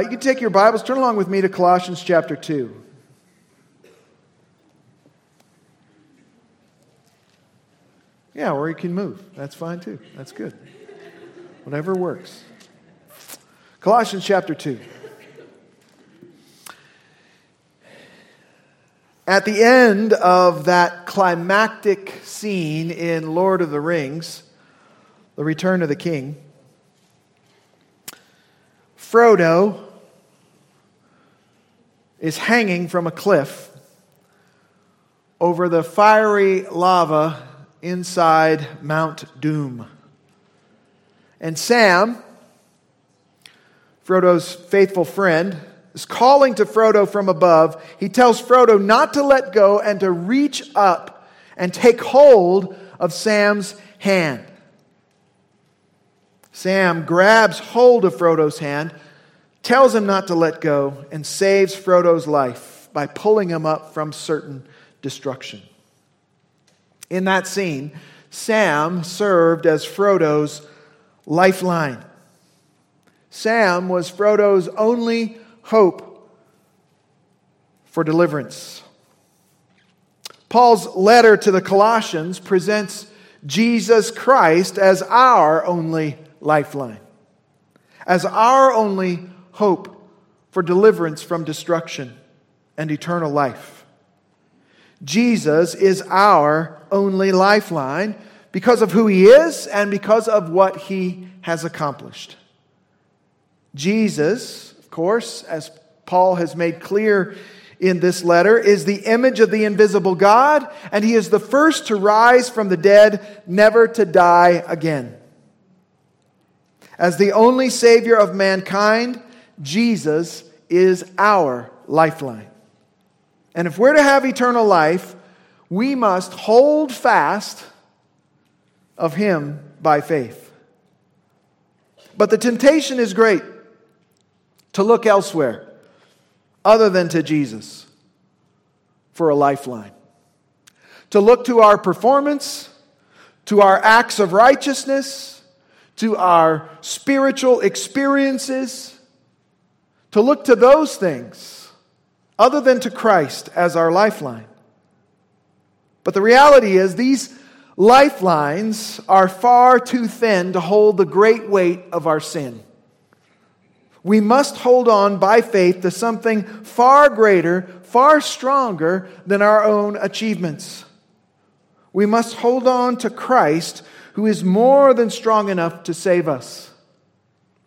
You can take your Bibles, turn along with me to Colossians chapter 2. Yeah, or you can move. That's fine too. That's good. Whatever works. Colossians chapter 2. At the end of that climactic scene in Lord of the Rings, the return of the king, Frodo is hanging from a cliff over the fiery lava inside Mount Doom. And Sam, Frodo's faithful friend, is calling to Frodo from above. He tells Frodo not to let go and to reach up and take hold of Sam's hand. Sam grabs hold of Frodo's hand, tells him not to let go, and saves Frodo's life by pulling him up from certain destruction. In that scene, Sam served as Frodo's lifeline. Sam was Frodo's only hope for deliverance. Paul's letter to the Colossians presents Jesus Christ as our only lifeline, as our only hope for deliverance from destruction and eternal life. Jesus is our only lifeline because of who he is and because of what he has accomplished. Jesus, of course, as Paul has made clear in this letter, is the image of the invisible God, and he is the first to rise from the dead, never to die again. As the only Savior of mankind, Jesus is our lifeline. And if we're to have eternal life, we must hold fast of him by faith. But the temptation is great to look elsewhere other than to Jesus for a lifeline. To look to our performance, to our acts of righteousness, to our spiritual experiences, to look to those things other than to Christ as our lifeline. But the reality is these lifelines are far too thin to hold the great weight of our sin. We must hold on by faith to something far greater, far stronger than our own achievements. We must hold on to Christ, who is more than strong enough to save us.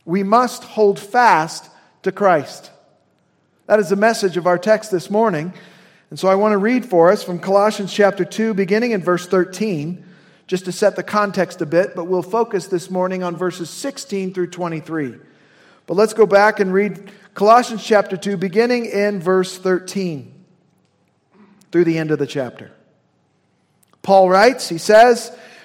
We must hold fast to Christ. That is the message of our text this morning. And so I want to read for us from Colossians chapter 2, beginning in verse 13, just to set the context a bit, but we'll focus this morning on verses 16 through 23. But let's go back and read Colossians chapter 2, beginning in verse 13 through the end of the chapter. Paul writes, he says,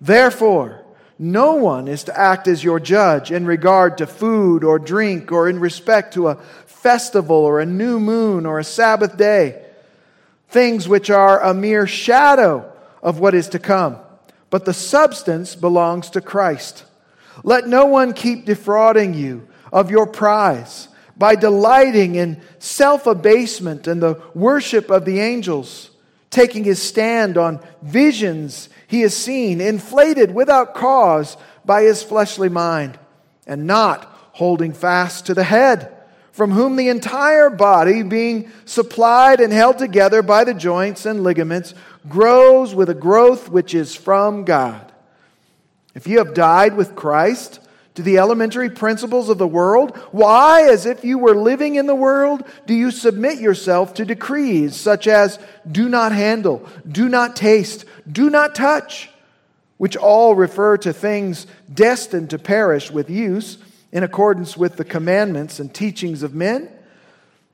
Therefore, no one is to act as your judge in regard to food or drink or in respect to a festival or a new moon or a Sabbath day, things which are a mere shadow of what is to come, but the substance belongs to Christ. Let no one keep defrauding you of your prize by delighting in self-abasement and the worship of the angels, taking his stand on visions he has seen, inflated without cause by his fleshly mind, and not holding fast to the head, from whom the entire body, being supplied and held together by the joints and ligaments, grows with a growth which is from God. If you have died with Christ to the elementary principles of the world, why, as if you were living in the world, do you submit yourself to decrees such as do not handle, do not taste, do not touch, which all refer to things destined to perish with use, in accordance with the commandments and teachings of men.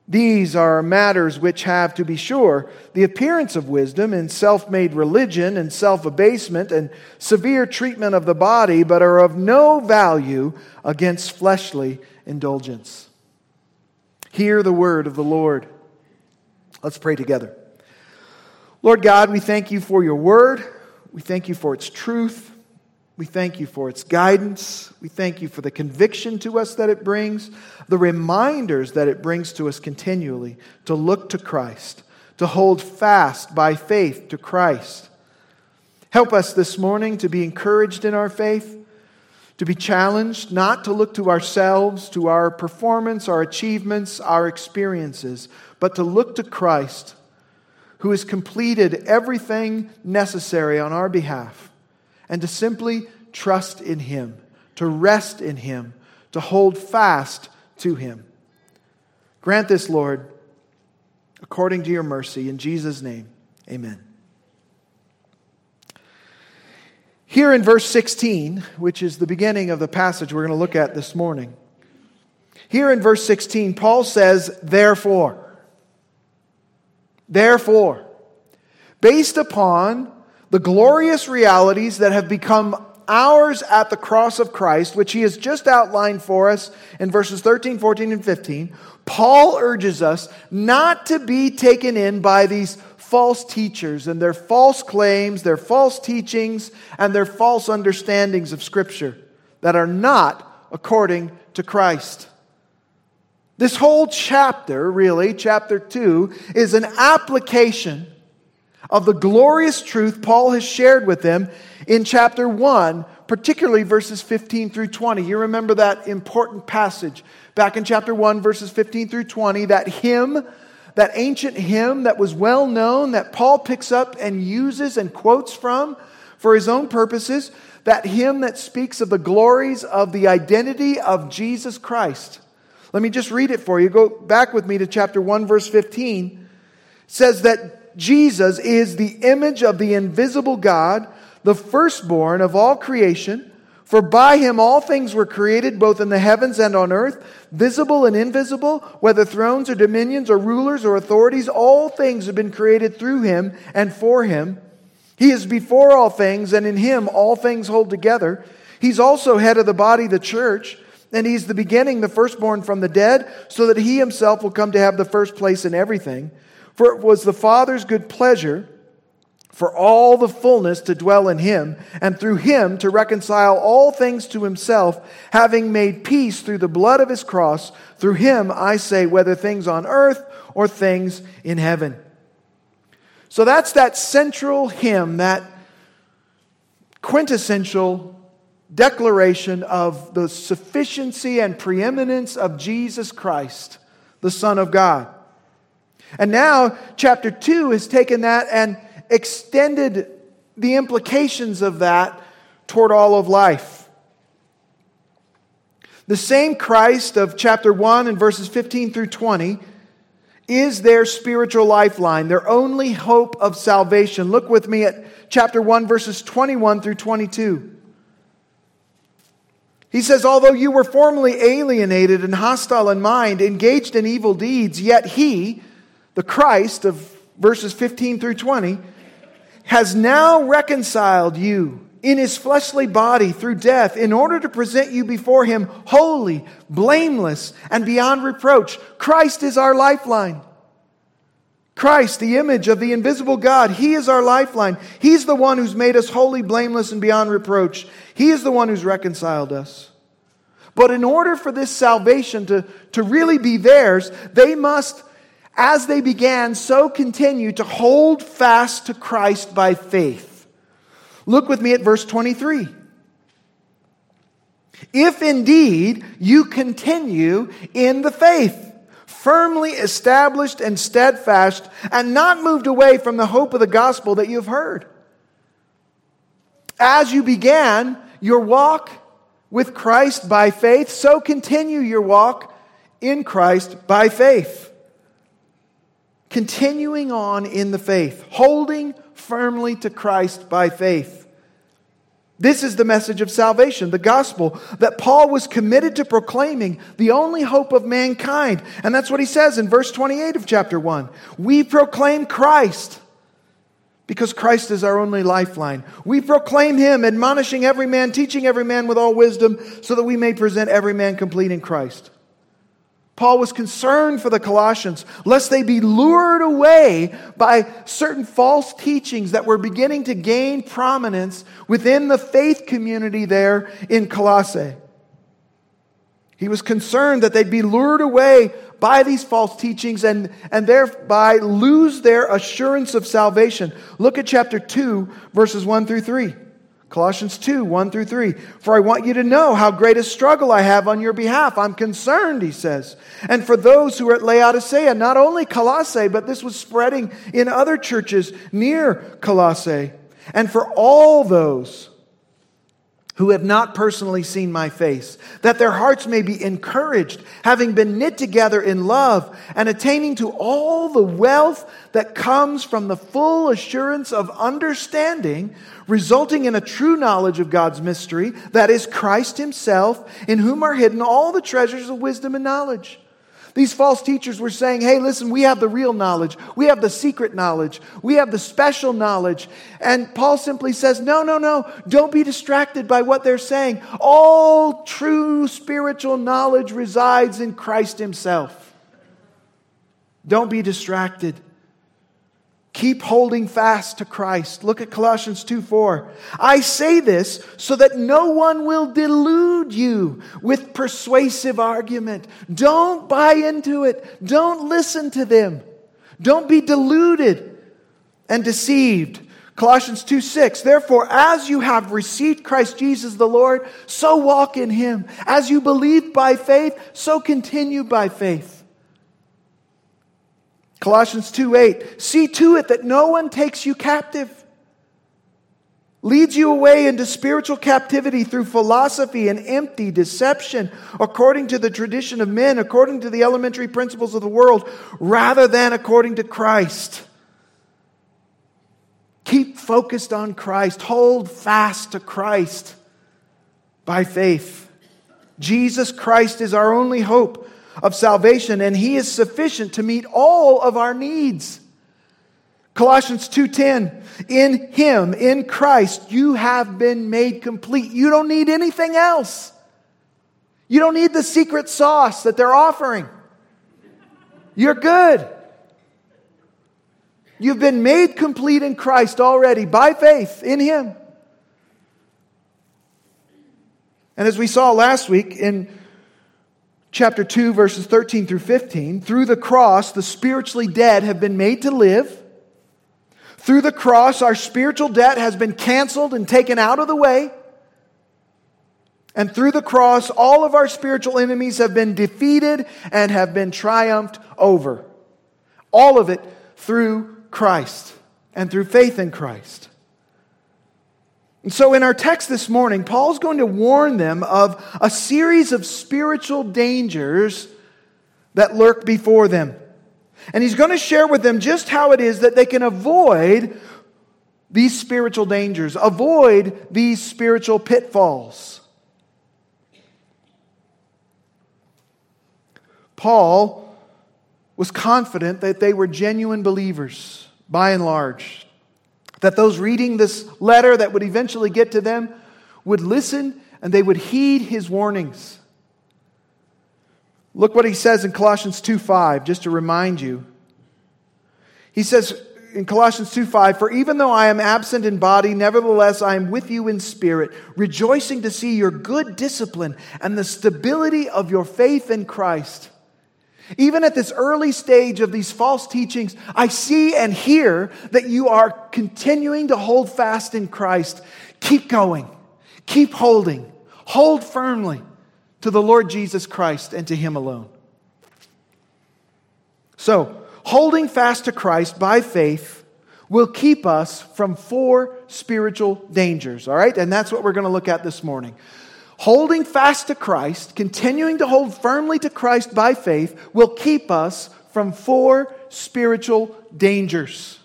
These are matters which have, to be sure, the appearance of wisdom in self-made religion and self-abasement and severe treatment of the body, but are of no value against fleshly indulgence. Hear the word of the Lord. Let's pray together. Lord God, we thank you for your word. We thank you for its truth. We thank you for its guidance. We thank you for the conviction to us that it brings, the reminders that it brings to us continually to look to Christ, to hold fast by faith to Christ. Help us this morning to be encouraged in our faith, to be challenged, not to look to ourselves, to our performance, our achievements, our experiences, but to look to Christ, who has completed everything necessary on our behalf. And to simply trust in Him, to rest in Him, to hold fast to Him. Grant this, Lord, according to your mercy. In Jesus' name, amen. Here in verse 16, which is the beginning of the passage we're going to look at this morning. Here in verse 16, Paul says, Therefore, based upon the glorious realities that have become ours at the cross of Christ, which he has just outlined for us in verses 13, 14, and 15, Paul urges us not to be taken in by these false teachers and their false claims, their false teachings, and their false understandings of Scripture that are not according to Christ. This whole chapter, really, chapter 2, is an application of the glorious truth Paul has shared with them in chapter 1, particularly verses 15 through 20. You remember that important passage back in chapter 1, verses 15 through 20, that hymn, that ancient hymn that was well known, that Paul picks up and uses and quotes from for his own purposes, that hymn that speaks of the glories of the identity of Jesus Christ. Let me just read it for you. Go back with me to chapter 1, verse 15. It says that Jesus is the image of the invisible God, the firstborn of all creation. For by him all things were created, both in the heavens and on earth, visible and invisible, whether thrones or dominions or rulers or authorities. All things have been created through him and for him. He is before all things, and in him all things hold together. He's also head of the body, the church. And he's the beginning, the firstborn from the dead, so that he himself will come to have the first place in everything. For it was the Father's good pleasure for all the fullness to dwell in him, and through him to reconcile all things to himself, having made peace through the blood of his cross. Through him, I say, whether things on earth or things in heaven. So that's that central hymn, that quintessential declaration of the sufficiency and preeminence of Jesus Christ, the Son of God. And now, chapter 2 has taken that and extended the implications of that toward all of life. The same Christ of chapter 1 and verses 15 through 20 is their spiritual lifeline, their only hope of salvation. Look with me at chapter 1, verses 21 through 22. He says, although you were formerly alienated and hostile in mind, engaged in evil deeds, yet he, the Christ of verses 15 through 20, has now reconciled you in his fleshly body through death in order to present you before him holy, blameless, and beyond reproach. Christ is our lifeline. Christ, the image of the invisible God, he is our lifeline. He's the one who's made us holy, blameless, and beyond reproach. He is the one who's reconciled us. But in order for this salvation to really be theirs, they must, as they began, so continue to hold fast to Christ by faith. Look with me at verse 23. If indeed you continue in the faith, firmly established and steadfast, and not moved away from the hope of the gospel that you've heard. As you began your walk with Christ by faith, so continue your walk in Christ by faith. Continuing on in the faith, holding firmly to Christ by faith. This is the message of salvation, the gospel, that Paul was committed to proclaiming, the only hope of mankind. And that's what he says in verse 28 of chapter 1. We proclaim Christ because Christ is our only lifeline. We proclaim Him, admonishing every man, teaching every man with all wisdom, so that we may present every man complete in Christ. Paul was concerned for the Colossians, lest they be lured away by certain false teachings that were beginning to gain prominence within the faith community there in Colossae. He was concerned that they'd be lured away by these false teachings and thereby lose their assurance of salvation. Look at chapter 2, verses 1 through 3. Colossians 2, 1 through 3. For I want you to know how great a struggle I have on your behalf. I'm concerned, he says. And for those who are at Laodicea, not only Colossae, but this was spreading in other churches near Colossae. And for all those who have not personally seen my face, that their hearts may be encouraged, having been knit together in love and attaining to all the wealth that comes from the full assurance of understanding, resulting in a true knowledge of God's mystery, that is Christ Himself, in whom are hidden all the treasures of wisdom and knowledge. These false teachers were saying, hey, listen, we have the real knowledge. We have the secret knowledge. We have the special knowledge. And Paul simply says, no. Don't be distracted by what they're saying. All true spiritual knowledge resides in Christ Himself. Don't be distracted. Keep holding fast to Christ. Look at Colossians 2:4. I say this so that no one will delude you with persuasive argument. Don't buy into it. Don't listen to them. Don't be deluded and deceived. Colossians 2:6. Therefore, as you have received Christ Jesus the Lord, so walk in Him. As you believe by faith, so continue by faith. Colossians 2:8, see to it that no one takes you captive, leads you away into spiritual captivity through philosophy and empty deception, according to the tradition of men, according to the elementary principles of the world, rather than according to Christ. Keep focused on Christ. Hold fast to Christ by faith. Jesus Christ is our only hope of salvation, and He is sufficient to meet all of our needs. Colossians 2:10, in Him, in Christ, you have been made complete. You don't need anything else. You don't need the secret sauce that they're offering. You're good. You've been made complete in Christ already by faith in Him. And as we saw last week in Chapter 2, verses 13 through 15, through the cross, the spiritually dead have been made to live. Through the cross, our spiritual debt has been canceled and taken out of the way. And through the cross, all of our spiritual enemies have been defeated and have been triumphed over. All of it through Christ and through faith in Christ. And so in our text this morning, Paul's going to warn them of a series of spiritual dangers that lurk before them. And he's going to share with them just how it is that they can avoid these spiritual dangers, avoid these spiritual pitfalls. Paul was confident that they were genuine believers, by and large, that those reading this letter that would eventually get to them would listen and they would heed his warnings. Look what he says in Colossians 2:5, just to remind you. He says in Colossians 2:5, for even though I am absent in body, nevertheless I am with you in spirit, rejoicing to see your good discipline and the stability of your faith in Christ. Even at this early stage of these false teachings, I see and hear that you are continuing to hold fast in Christ. Keep going. Keep holding. Hold firmly to the Lord Jesus Christ and to Him alone. So, holding fast to Christ by faith will keep us from 4 spiritual dangers, all right? And that's what we're going to look at this morning. Holding fast to Christ, continuing to hold firmly to Christ by faith, will keep us from 4 spiritual dangers.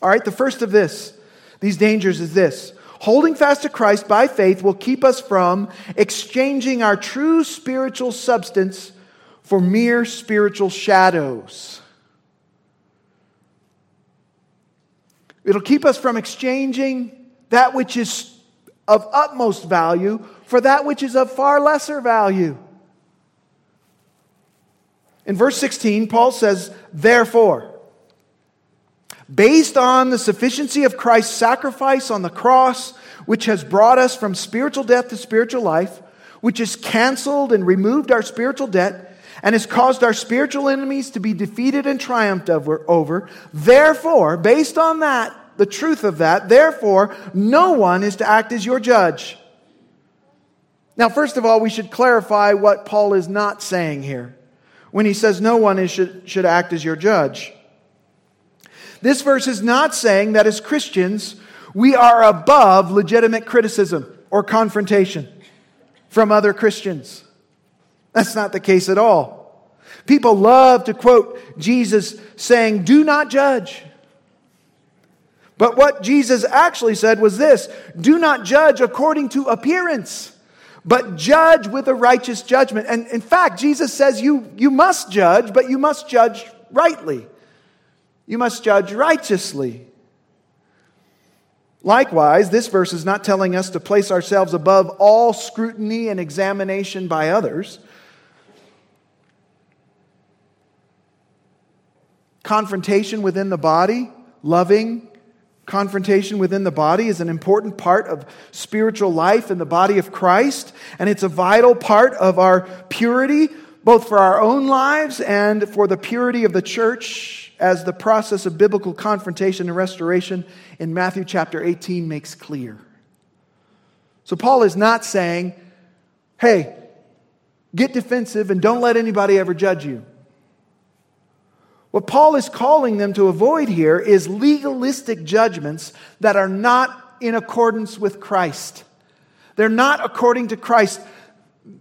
All right, the first of these dangers is this. Holding fast to Christ by faith will keep us from exchanging our true spiritual substance for mere spiritual shadows. It'll keep us from exchanging that which is of utmost value for that which is of far lesser value. In verse 16, Paul says, therefore, based on the sufficiency of Christ's sacrifice on the cross, which has brought us from spiritual death to spiritual life, which has canceled and removed our spiritual debt, and has caused our spiritual enemies to be defeated and triumphed over. Therefore, based on that, the truth of that, therefore, no one is to act as your judge. Now, first of all, we should clarify what Paul is not saying here when he says no one should act as your judge. This verse is not saying that as Christians, we are above legitimate criticism or confrontation from other Christians. That's not the case at all. People love to quote Jesus saying, do not judge. But what Jesus actually said was this: do not judge according to appearance, but judge with a righteous judgment. And in fact, Jesus says you must judge, but you must judge rightly. You must judge righteously. Likewise, this verse is not telling us to place ourselves above all scrutiny and examination by others. Confrontation within the body, loving confrontation within the body, is an important part of spiritual life in the body of Christ, and it's a vital part of our purity, both for our own lives and for the purity of the church, as the process of biblical confrontation and restoration in Matthew chapter 18 makes clear. So Paul is not saying, hey, get defensive and don't let anybody ever judge you. What Paul is calling them to avoid here is legalistic judgments that are not in accordance with Christ. They're not according to Christ.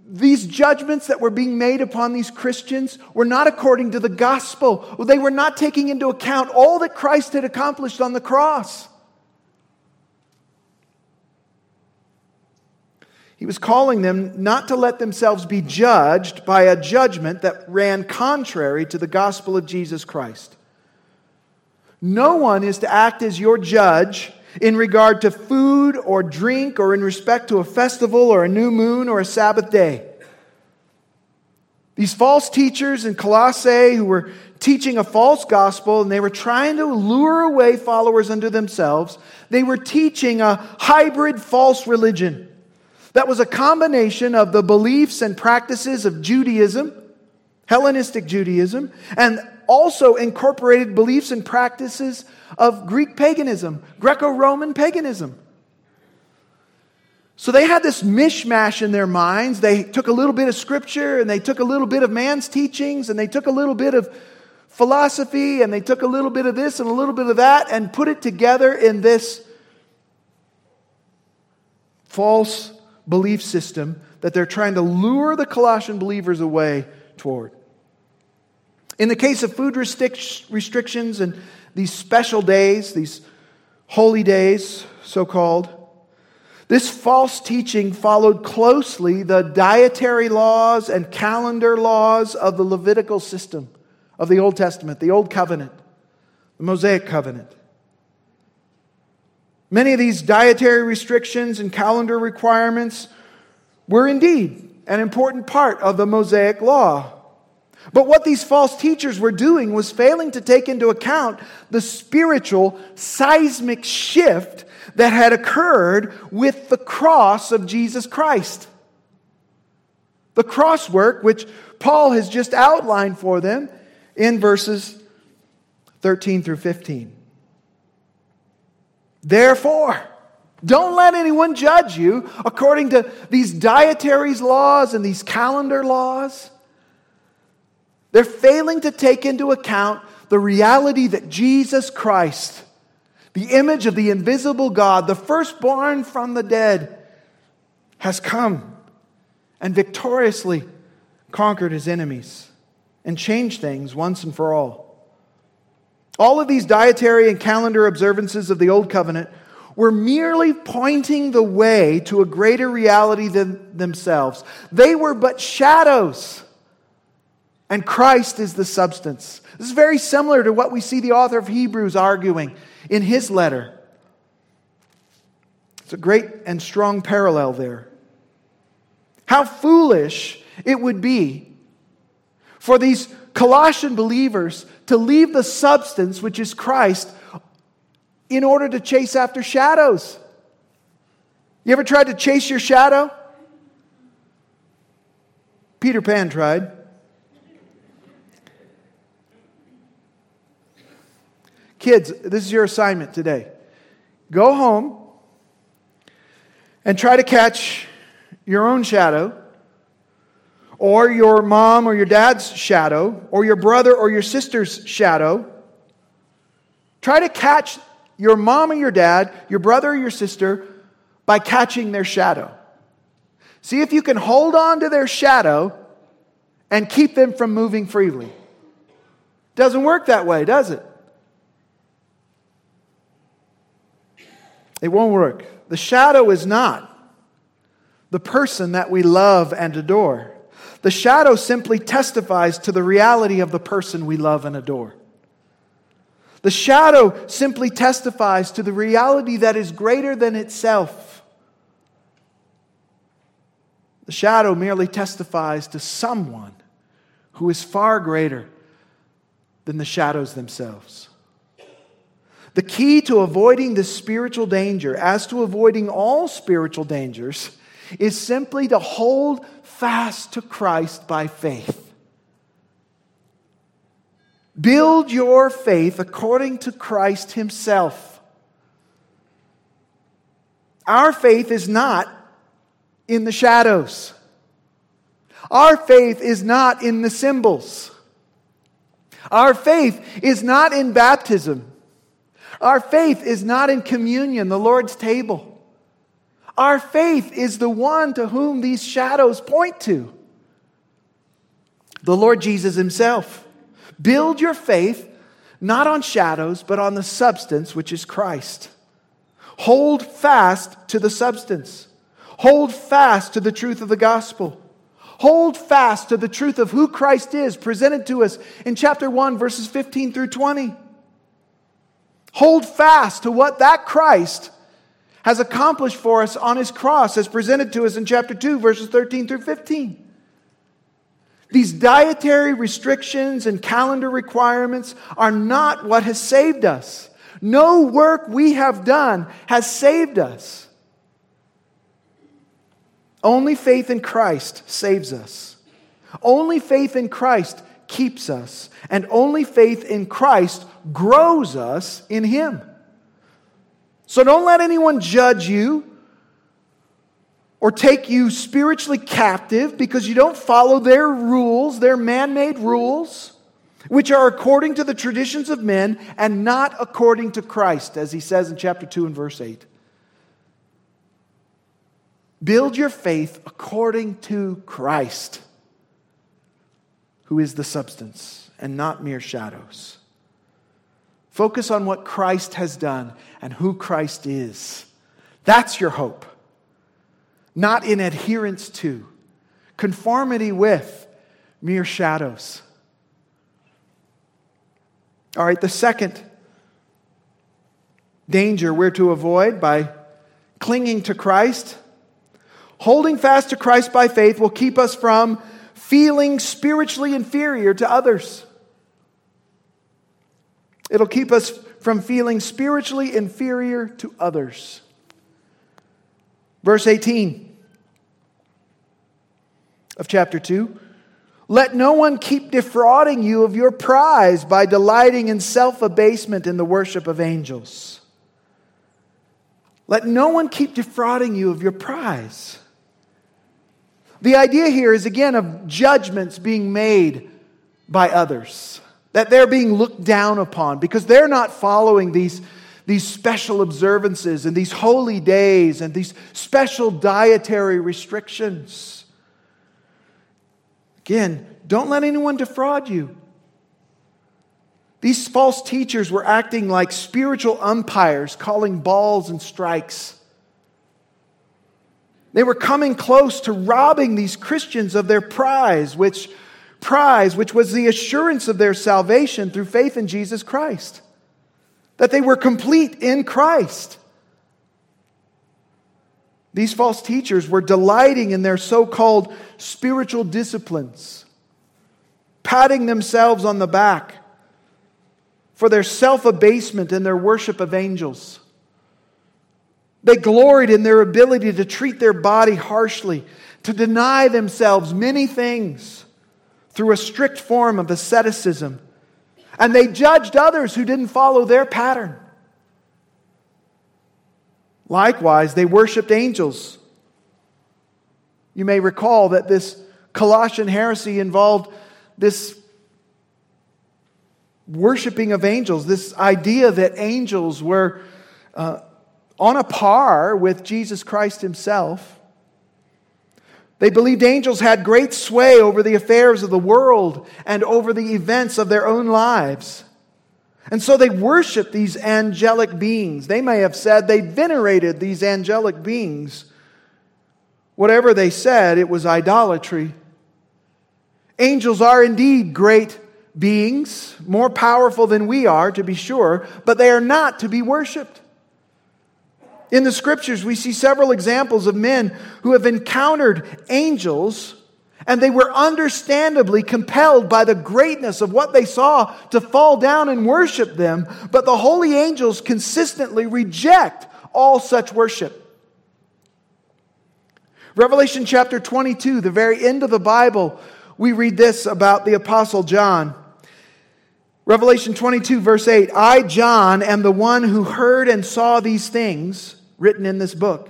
These judgments that were being made upon these Christians were not according to the gospel. They were not taking into account all that Christ had accomplished on the cross. He was calling them not to let themselves be judged by a judgment that ran contrary to the gospel of Jesus Christ. No one is to act as your judge in regard to food or drink or in respect to a festival or a new moon or a Sabbath day. These false teachers in Colossae who were teaching a false gospel, and they were trying to lure away followers unto themselves, they were teaching a hybrid false religion. That was a combination of the beliefs and practices of Judaism, Hellenistic Judaism, and also incorporated beliefs and practices of Greek paganism, Greco-Roman paganism. So they had this mishmash in their minds. They took a little bit of scripture, and they took a little bit of man's teachings, and they took a little bit of philosophy, and they took a little bit of this and a little bit of that, and put it together in this false belief system that they're trying to lure the Colossian believers away toward. In the case of food restrictions and these special days, these holy days, so-called, this false teaching followed closely the dietary laws and calendar laws of the Levitical system of the Old Testament, the Old Covenant, the Mosaic Covenant. Many of these dietary restrictions and calendar requirements were indeed an important part of the Mosaic Law. But what these false teachers were doing was failing to take into account the spiritual seismic shift that had occurred with the cross of Jesus Christ. The cross work, which Paul has just outlined for them in verses 13 through 15. Therefore, don't let anyone judge you according to these dietary laws and these calendar laws. They're failing to take into account the reality that Jesus Christ, the image of the invisible God, the firstborn from the dead, has come and victoriously conquered his enemies and changed things once and for all. All of these dietary and calendar observances of the Old Covenant were merely pointing the way to a greater reality than themselves. They were but shadows, and Christ is the substance. This is very similar to what we see the author of Hebrews arguing in his letter. It's a great and strong parallel there. How foolish it would be for these Colossian believers to leave the substance, which is Christ, in order to chase after shadows. You ever tried to chase your shadow? Peter Pan tried. Kids, this is your assignment today. Go home and try to catch your own shadow, or your mom or your dad's shadow, or your brother or your sister's shadow. Try to catch your mom or your dad, your brother or your sister, by catching their shadow. See if you can hold on to their shadow and keep them from moving freely. Doesn't work that way, does it? It won't work. The shadow is not the person that we love and adore. The shadow simply testifies to the reality of the person we love and adore. The shadow simply testifies to the reality that is greater than itself. The shadow merely testifies to someone who is far greater than the shadows themselves. The key to avoiding this spiritual danger, as to avoiding all spiritual dangers, is simply to hold fast to Christ by faith. Build your faith according to Christ Himself. Our faith is not in the shadows. Our faith is not in the symbols. Our faith is not in baptism. Our faith is not in communion, the Lord's table. Our faith is the one to whom these shadows point to, the Lord Jesus Himself. Build your faith not on shadows, but on the substance, which is Christ. Hold fast to the substance. Hold fast to the truth of the gospel. Hold fast to the truth of who Christ is, presented to us in chapter 1, verses 15 through 20. Hold fast to what that Christ has accomplished for us on His cross, as presented to us in chapter 2, verses 13 through 15. These dietary restrictions and calendar requirements are not what has saved us. No work we have done has saved us. Only faith in Christ saves us. Only faith in Christ keeps us. And only faith in Christ grows us in Him. So don't let anyone judge you or take you spiritually captive because you don't follow their rules, their man-made rules, which are according to the traditions of men and not according to Christ, as He says in chapter 2 and verse 8. Build your faith according to Christ, who is the substance, and not mere shadows. Focus on what Christ has done and who Christ is. That's your hope. Not in adherence to, conformity with, mere shadows. All right, the second danger we're to avoid by clinging to Christ. Holding fast to Christ by faith will keep us from feeling spiritually inferior to others. It'll keep us from feeling spiritually inferior to others. Verse 18 of chapter 2. Let no one keep defrauding you of your prize by delighting in self-abasement in the worship of angels. Let no one keep defrauding you of your prize. The idea here is again of judgments being made by others, that they're being looked down upon because they're not following these special observances and these holy days and these special dietary restrictions. Again, don't let anyone defraud you. These false teachers were acting like spiritual umpires, calling balls and strikes. They were coming close to robbing these Christians of their prize, which was the assurance of their salvation through faith in Jesus Christ. That they were complete in Christ. These false teachers were delighting in their so-called spiritual disciplines, patting themselves on the back for their self-abasement and their worship of angels. They gloried in their ability to treat their body harshly, to deny themselves many things through a strict form of asceticism. And they judged others who didn't follow their pattern. Likewise, they worshipped angels. You may recall that this Colossian heresy involved this worshipping of angels, this idea that angels were on a par with Jesus Christ himself. They believed angels had great sway over the affairs of the world and over the events of their own lives. And so they worshiped these angelic beings. They may have said they venerated these angelic beings. Whatever they said, it was idolatry. Angels are indeed great beings, more powerful than we are, to be sure, but they are not to be worshipped. In the Scriptures, we see several examples of men who have encountered angels, and they were understandably compelled by the greatness of what they saw to fall down and worship them, but the holy angels consistently reject all such worship. Revelation chapter 22, the very end of the Bible, we read this about the Apostle John. Revelation 22, verse 8, I, John, am the one who heard and saw these things written in this book.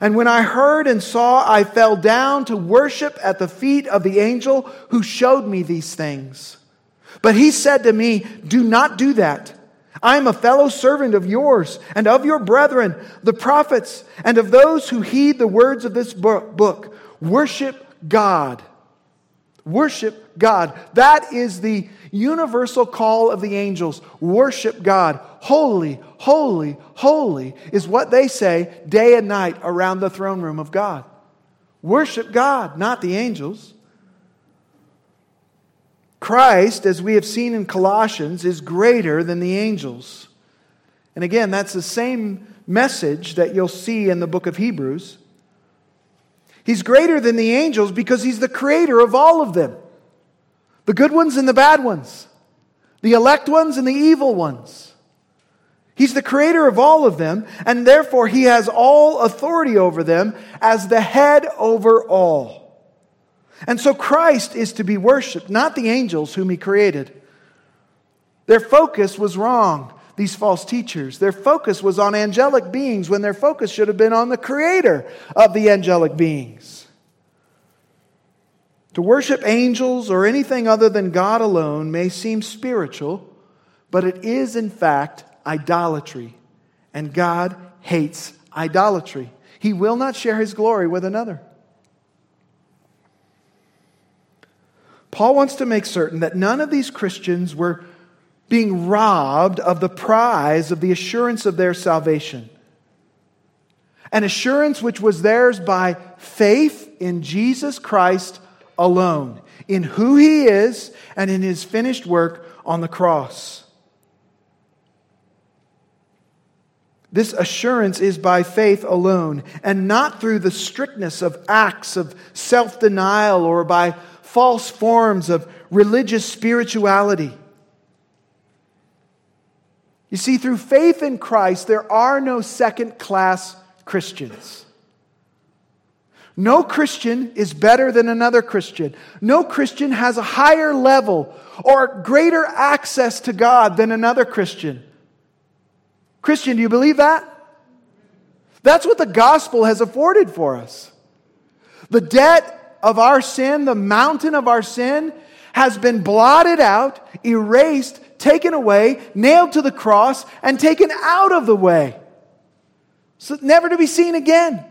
And when I heard and saw, I fell down to worship at the feet of the angel who showed me these things. But he said to me, do not do that. I am a fellow servant of yours and of your brethren, the prophets, and of those who heed the words of this book. Worship God. Worship God. That is the universal call of the angels. Worship God. Holy, holy, holy is what they say day and night around the throne room of God. Worship God, not the angels. Christ, as we have seen in Colossians, is greater than the angels. And again, that's the same message that you'll see in the book of Hebrews. He's greater than the angels because he's the creator of all of them. The good ones and the bad ones. The elect ones and the evil ones. He's the creator of all of them, and therefore he has all authority over them as the head over all. And so Christ is to be worshipped, not the angels whom he created. Their focus was wrong, these false teachers. Their focus was on angelic beings when their focus should have been on the creator of the angelic beings. To worship angels or anything other than God alone may seem spiritual, but it is in fact idolatry. And God hates idolatry. He will not share his glory with another. Paul wants to make certain that none of these Christians were being robbed of the prize of the assurance of their salvation. An assurance which was theirs by faith in Jesus Christ alone, in who he is and in his finished work on the cross. This assurance is by faith alone and not through the strictness of acts of self-denial or by false forms of religious spirituality. You see, through faith in Christ, there are no second-class Christians. No Christian is better than another Christian. No Christian has a higher level or greater access to God than another Christian. Christian, do you believe that? That's what the gospel has afforded for us. The debt of our sin, the mountain of our sin, has been blotted out, erased, taken away, nailed to the cross, and taken out of the way, so never to be seen again.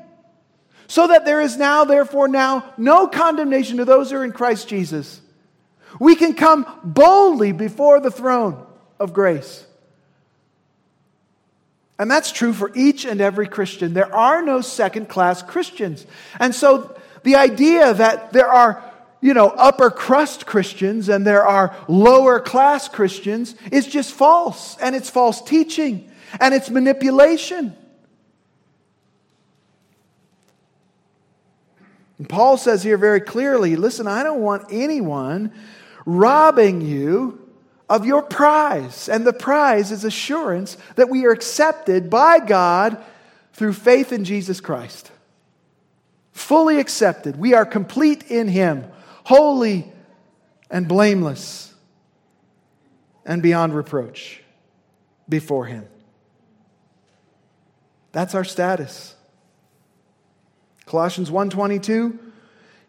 So that there is now, therefore, now no condemnation to those who are in Christ Jesus. We can come boldly before the throne of grace. And that's true for each and every Christian. There are no second-class Christians. And so the idea that there are, upper crust Christians and there are lower class Christians is just false. And it's false teaching. And it's manipulation. And Paul says here very clearly, listen, I don't want anyone robbing you of your prize. And the prize is assurance that we are accepted by God through faith in Jesus Christ. Fully accepted. We are complete in Him, holy and blameless and beyond reproach before Him. That's our status. Colossians 1:22,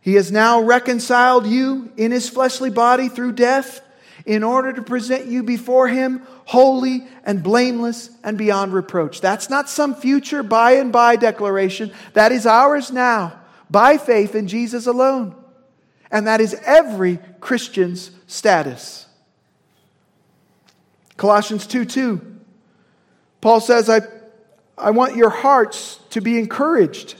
He has now reconciled you in His fleshly body through death in order to present you before Him holy and blameless and beyond reproach. That's not some future by and by declaration. That is ours now by faith in Jesus alone. And that is every Christian's status. Colossians 2:2, Paul says, I want your hearts to be encouraged,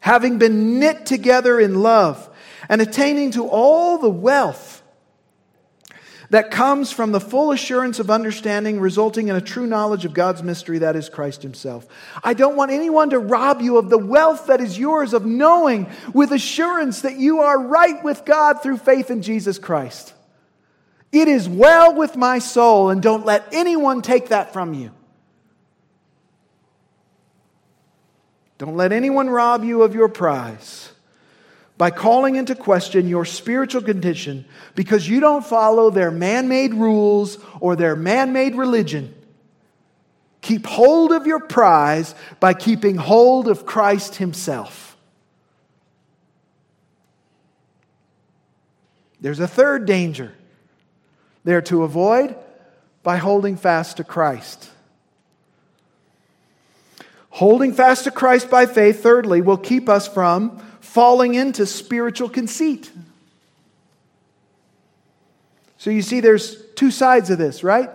having been knit together in love and attaining to all the wealth that comes from the full assurance of understanding, resulting in a true knowledge of God's mystery, that is Christ Himself. I don't want anyone to rob you of the wealth that is yours, of knowing with assurance that you are right with God through faith in Jesus Christ. It is well with my soul, and don't let anyone take that from you. Don't let anyone rob you of your prize by calling into question your spiritual condition because you don't follow their man-made rules or their man-made religion. Keep hold of your prize by keeping hold of Christ Himself. There's a third danger there to avoid by holding fast to Christ. Holding fast to Christ by faith, thirdly, will keep us from falling into spiritual conceit. So you see, there's two sides of this, right?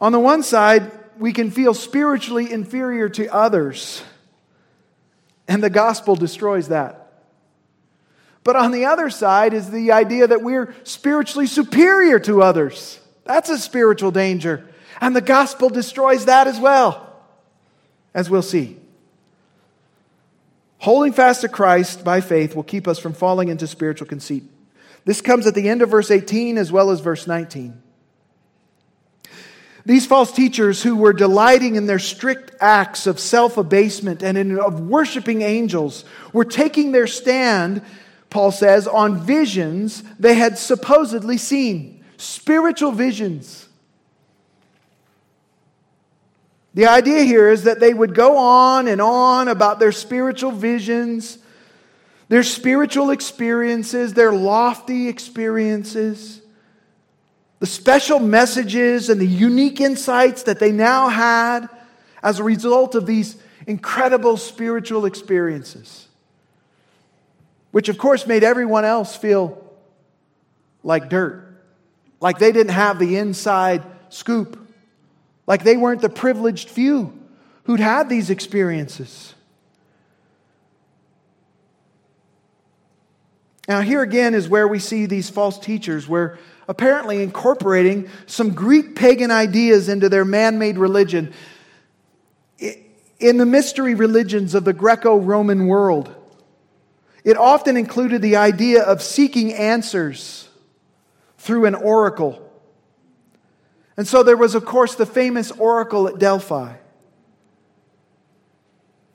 On the one side, we can feel spiritually inferior to others, and the gospel destroys that. But on the other side is the idea that we're spiritually superior to others. That's a spiritual danger, and the gospel destroys that as well. As we'll see, holding fast to Christ by faith will keep us from falling into spiritual conceit. This comes at the end of verse 18 as well as verse 19. These false teachers who were delighting in their strict acts of self-abasement and of worshiping angels were taking their stand, Paul says, on visions they had supposedly seen, spiritual visions. The idea here is that they would go on and on about their spiritual visions, their spiritual experiences, their lofty experiences, the special messages and the unique insights that they now had as a result of these incredible spiritual experiences, which of course made everyone else feel like dirt, like they didn't have the inside scoop. Like they weren't the privileged few who'd had these experiences. Now, here again is where we see these false teachers were apparently incorporating some Greek pagan ideas into their man-made religion. In the mystery religions of the Greco-Roman world, it often included the idea of seeking answers through an oracle. And so there was, of course, the famous oracle at Delphi.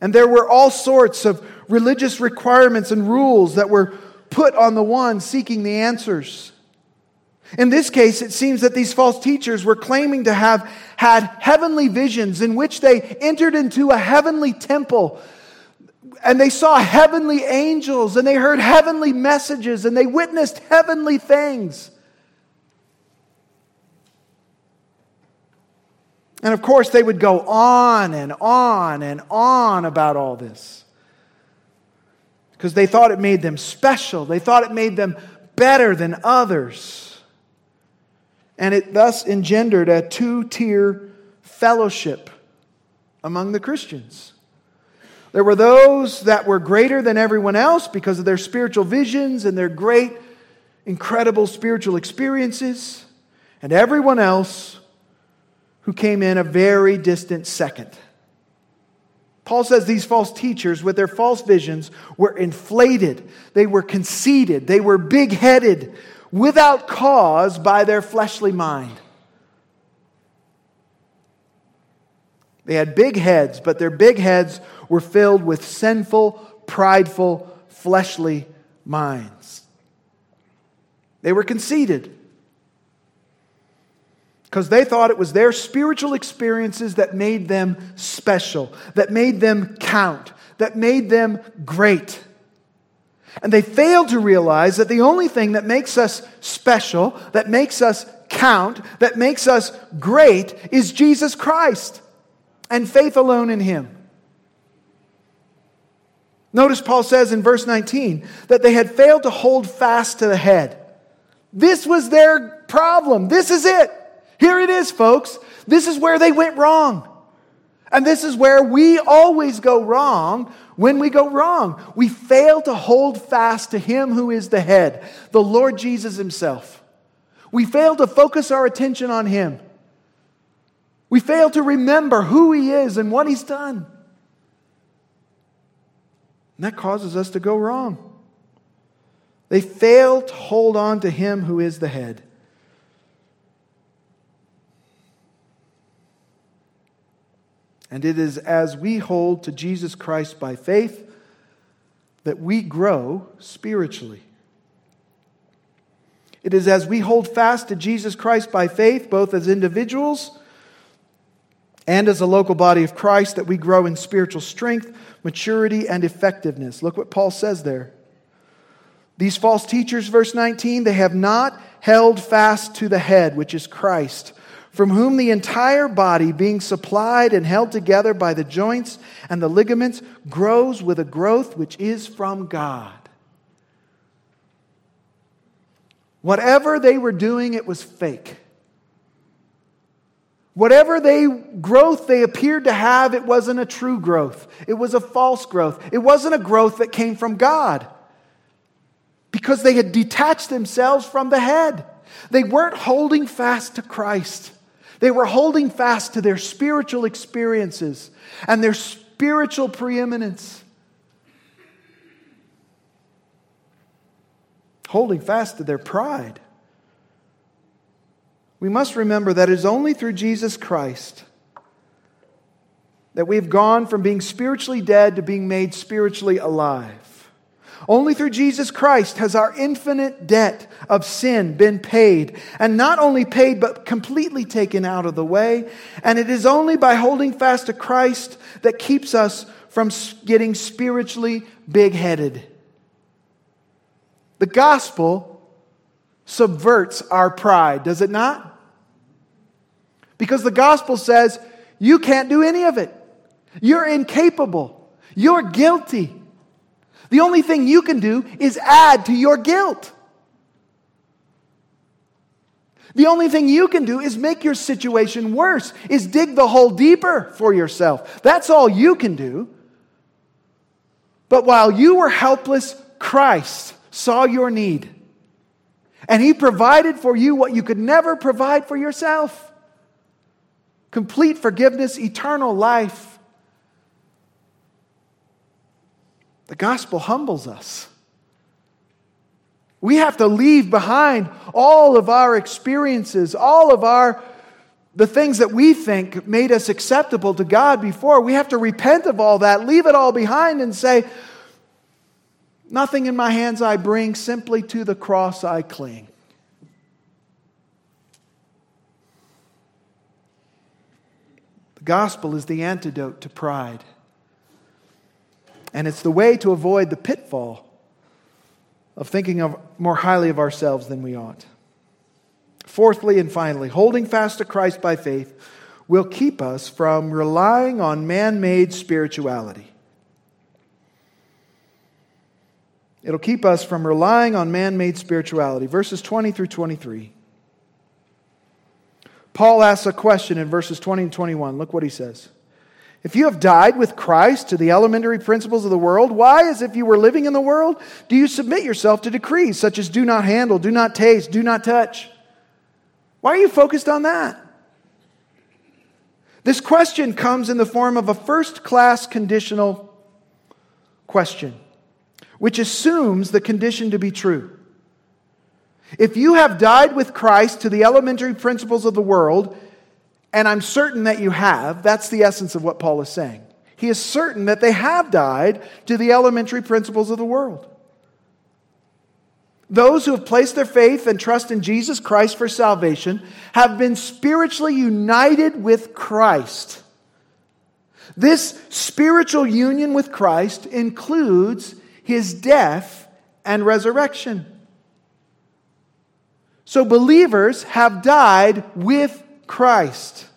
And there were all sorts of religious requirements and rules that were put on the one seeking the answers. In this case, it seems that these false teachers were claiming to have had heavenly visions in which they entered into a heavenly temple, and they saw heavenly angels, and they heard heavenly messages, and they witnessed heavenly things. And of course, they would go on and on and on about all this because they thought it made them special. They thought it made them better than others. and it thus engendered a two-tier fellowship among the Christians. There were those that were greater than everyone else because of their spiritual visions and their great, incredible spiritual experiences, and everyone else who came in a very distant second. Paul says these false teachers with their false visions were inflated. They were conceited. They were big-headed without cause by their fleshly mind. They had big heads, but their big heads were filled with sinful, prideful, fleshly minds. They were conceited because they thought it was their spiritual experiences that made them special, that made them count, that made them great. And they failed to realize that the only thing that makes us special, that makes us count, that makes us great is Jesus Christ and faith alone in Him. Notice Paul says in verse 19 that they had failed to hold fast to the head. This was their problem. This is it. Here it is, folks. This is where they went wrong. And this is where we always go wrong when we go wrong. We fail to hold fast to Him who is the head, the Lord Jesus Himself. We fail to focus our attention on Him. We fail to remember who He is and what He's done. And that causes us to go wrong. They fail to hold on to Him who is the head. And it is as we hold to Jesus Christ by faith that we grow spiritually. It is as we hold fast to Jesus Christ by faith, both as individuals and as a local body of Christ, that we grow in spiritual strength, maturity, and effectiveness. Look what Paul says there. These false teachers, verse 19, they have not held fast to the head, which is Christ, from whom the entire body, being supplied and held together by the joints and the ligaments, grows with a growth which is from God. Whatever they were doing, it was fake. Whatever growth they appeared to have, it wasn't a true growth. It was a false growth. It wasn't a growth that came from God, because they had detached themselves from the head. They weren't holding fast to Christ. They were holding fast to their spiritual experiences and their spiritual preeminence. Holding fast to their pride. We must remember that it is only through Jesus Christ that we have gone from being spiritually dead to being made spiritually alive. Only through Jesus Christ has our infinite debt of sin been paid, and not only paid, but completely taken out of the way. And it is only by holding fast to Christ that keeps us from getting spiritually big-headed. The gospel subverts our pride, does it not? Because the gospel says, you can't do any of it. You're incapable. You're guilty. The only thing you can do is add to your guilt. The only thing you can do is make your situation worse, is dig the hole deeper for yourself. That's all you can do. But while you were helpless, Christ saw your need. And He provided for you what you could never provide for yourself. Complete forgiveness, eternal life. The gospel humbles us. We have to leave behind all of our experiences, all of the things that we think made us acceptable to God before. We have to repent of all that, leave it all behind and say, nothing in my hands I bring, simply to the cross I cling. The gospel is the antidote to pride. And it's the way to avoid the pitfall of thinking more highly of ourselves than we ought. Fourthly and finally, holding fast to Christ by faith will keep us from relying on man-made spirituality. It'll keep us from relying on man-made spirituality. Verses 20 through 23. Paul asks a question in verses 20 and 21. Look what he says. If you have died with Christ to the elementary principles of the world, why, as if you were living in the world, do you submit yourself to decrees such as do not handle, do not taste, do not touch? Why are you focused on that? This question comes in the form of a first-class conditional question, which assumes the condition to be true. If you have died with Christ to the elementary principles of the world, and I'm certain that you have, that's the essence of what Paul is saying. He is certain that they have died to the elementary principles of the world. Those who have placed their faith and trust in Jesus Christ for salvation have been spiritually united with Christ. This spiritual union with Christ includes his death and resurrection. So believers have died with Christ.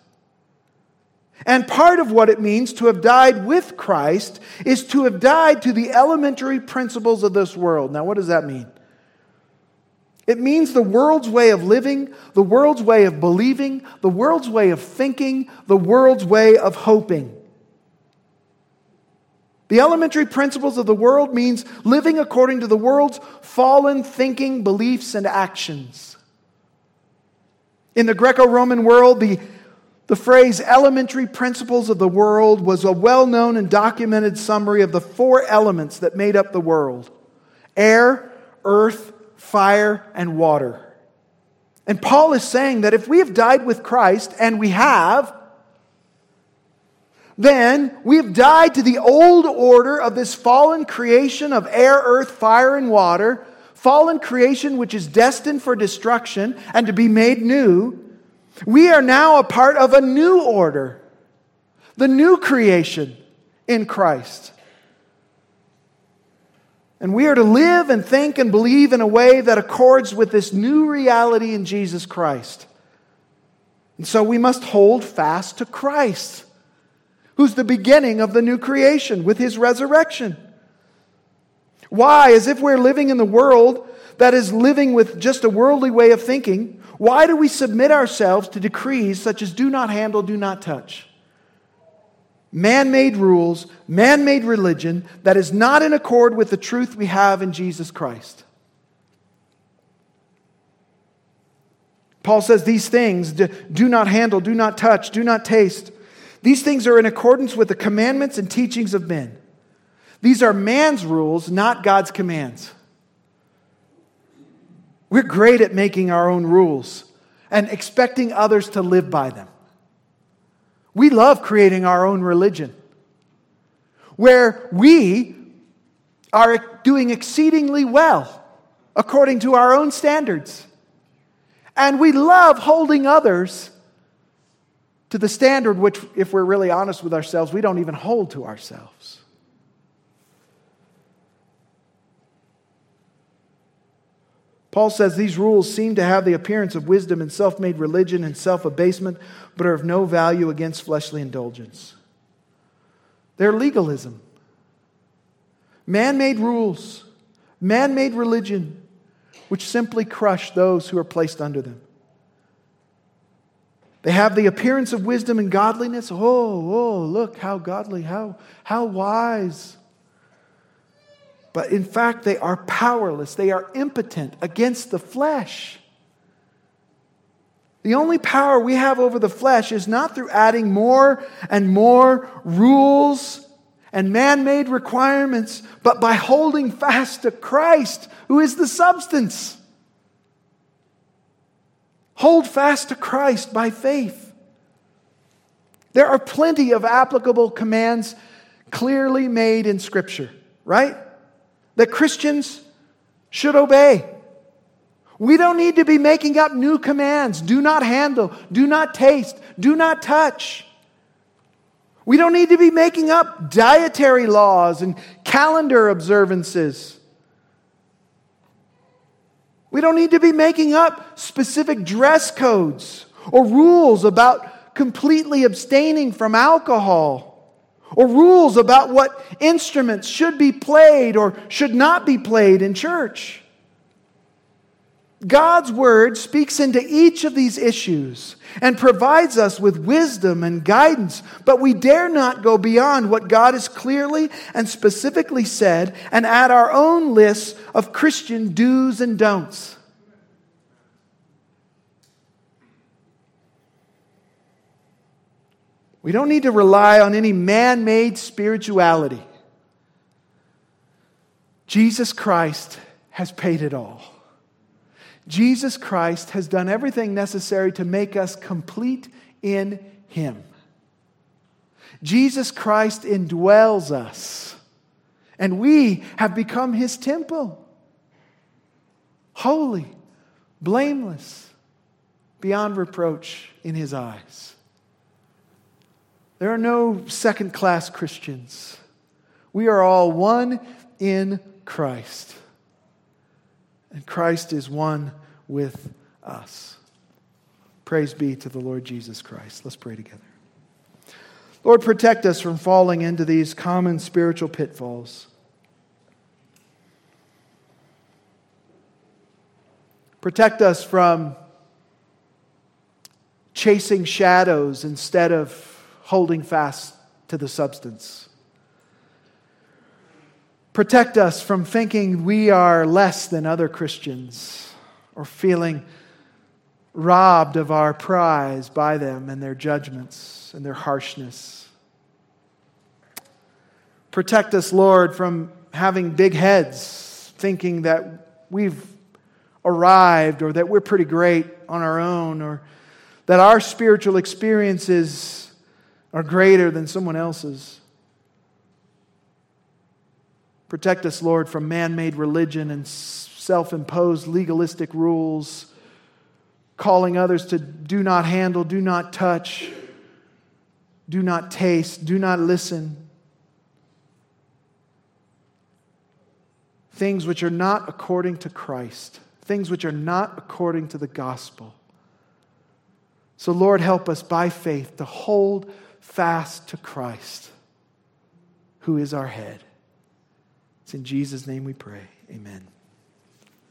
And part of what it means to have died with Christ is to have died to the elementary principles of this world. Now, what does that mean? It means the world's way of living, the world's way of believing, the world's way of thinking, the world's way of hoping. The elementary principles of the world means living according to the world's fallen thinking, beliefs, and actions. In the Greco-Roman world, the phrase elementary principles of the world was a well-known and documented summary of the four elements that made up the world: air, earth, fire, and water. And Paul is saying that if we have died with Christ, and we have, then we have died to the old order of this fallen creation of air, earth, fire, and water, fallen creation which is destined for destruction and to be made new. We are now a part of a new order, the new creation in Christ. And we are to live and think and believe in a way that accords with this new reality in Jesus Christ. And so we must hold fast to Christ, who's the beginning of the new creation with his resurrection. Why, as if we're living in the world that is living with just a worldly way of thinking, why do we submit ourselves to decrees such as do not handle, do not touch? Man-made rules, man-made religion that is not in accord with the truth we have in Jesus Christ. Paul says these things, do not handle, do not touch, do not taste. These things are in accordance with the commandments and teachings of men. These are man's rules, not God's commands. We're great at making our own rules and expecting others to live by them. We love creating our own religion, where we are doing exceedingly well according to our own standards. And we love holding others to the standard which, if we're really honest with ourselves, we don't even hold to ourselves. Paul says these rules seem to have the appearance of wisdom and self-made religion and self-abasement, but are of no value against fleshly indulgence. They're legalism. Man-made rules, man-made religion, which simply crush those who are placed under them. They have the appearance of wisdom and godliness. Oh, look, how godly, how wise. But in fact, they are powerless. They are impotent against the flesh. The only power we have over the flesh is not through adding more and more rules and man-made requirements, but by holding fast to Christ, who is the substance. Hold fast to Christ by faith. There are plenty of applicable commands clearly made in Scripture, right? That Christians should obey. We don't need to be making up new commands. Do not handle, do not taste, do not touch. We don't need to be making up dietary laws and calendar observances. We don't need to be making up specific dress codes or rules about completely abstaining from alcohol, or rules about what instruments should be played or should not be played in church. God's word speaks into each of these issues and provides us with wisdom and guidance, but we dare not go beyond what God has clearly and specifically said and add our own lists of Christian do's and don'ts. We don't need to rely on any man-made spirituality. Jesus Christ has paid it all. Jesus Christ has done everything necessary to make us complete in Him. Jesus Christ indwells us, and we have become His temple. Holy, blameless, beyond reproach in His eyes. There are no second-class Christians. We are all one in Christ. And Christ is one with us. Praise be to the Lord Jesus Christ. Let's pray together. Lord, protect us from falling into these common spiritual pitfalls. Protect us from chasing shadows instead of holding fast to the substance. Protect us from thinking we are less than other Christians or feeling robbed of our prize by them and their judgments and their harshness. Protect us, Lord, from having big heads, thinking that we've arrived or that we're pretty great on our own or that our spiritual experiences are greater than someone else's. Protect us, Lord, from man-made religion and self-imposed legalistic rules, calling others to do not handle, do not touch, do not taste, do not listen. Things which are not according to Christ, things which are not according to the gospel. So, Lord, help us by faith to hold fast to Christ, who is our head. It's in Jesus' name we pray. Amen.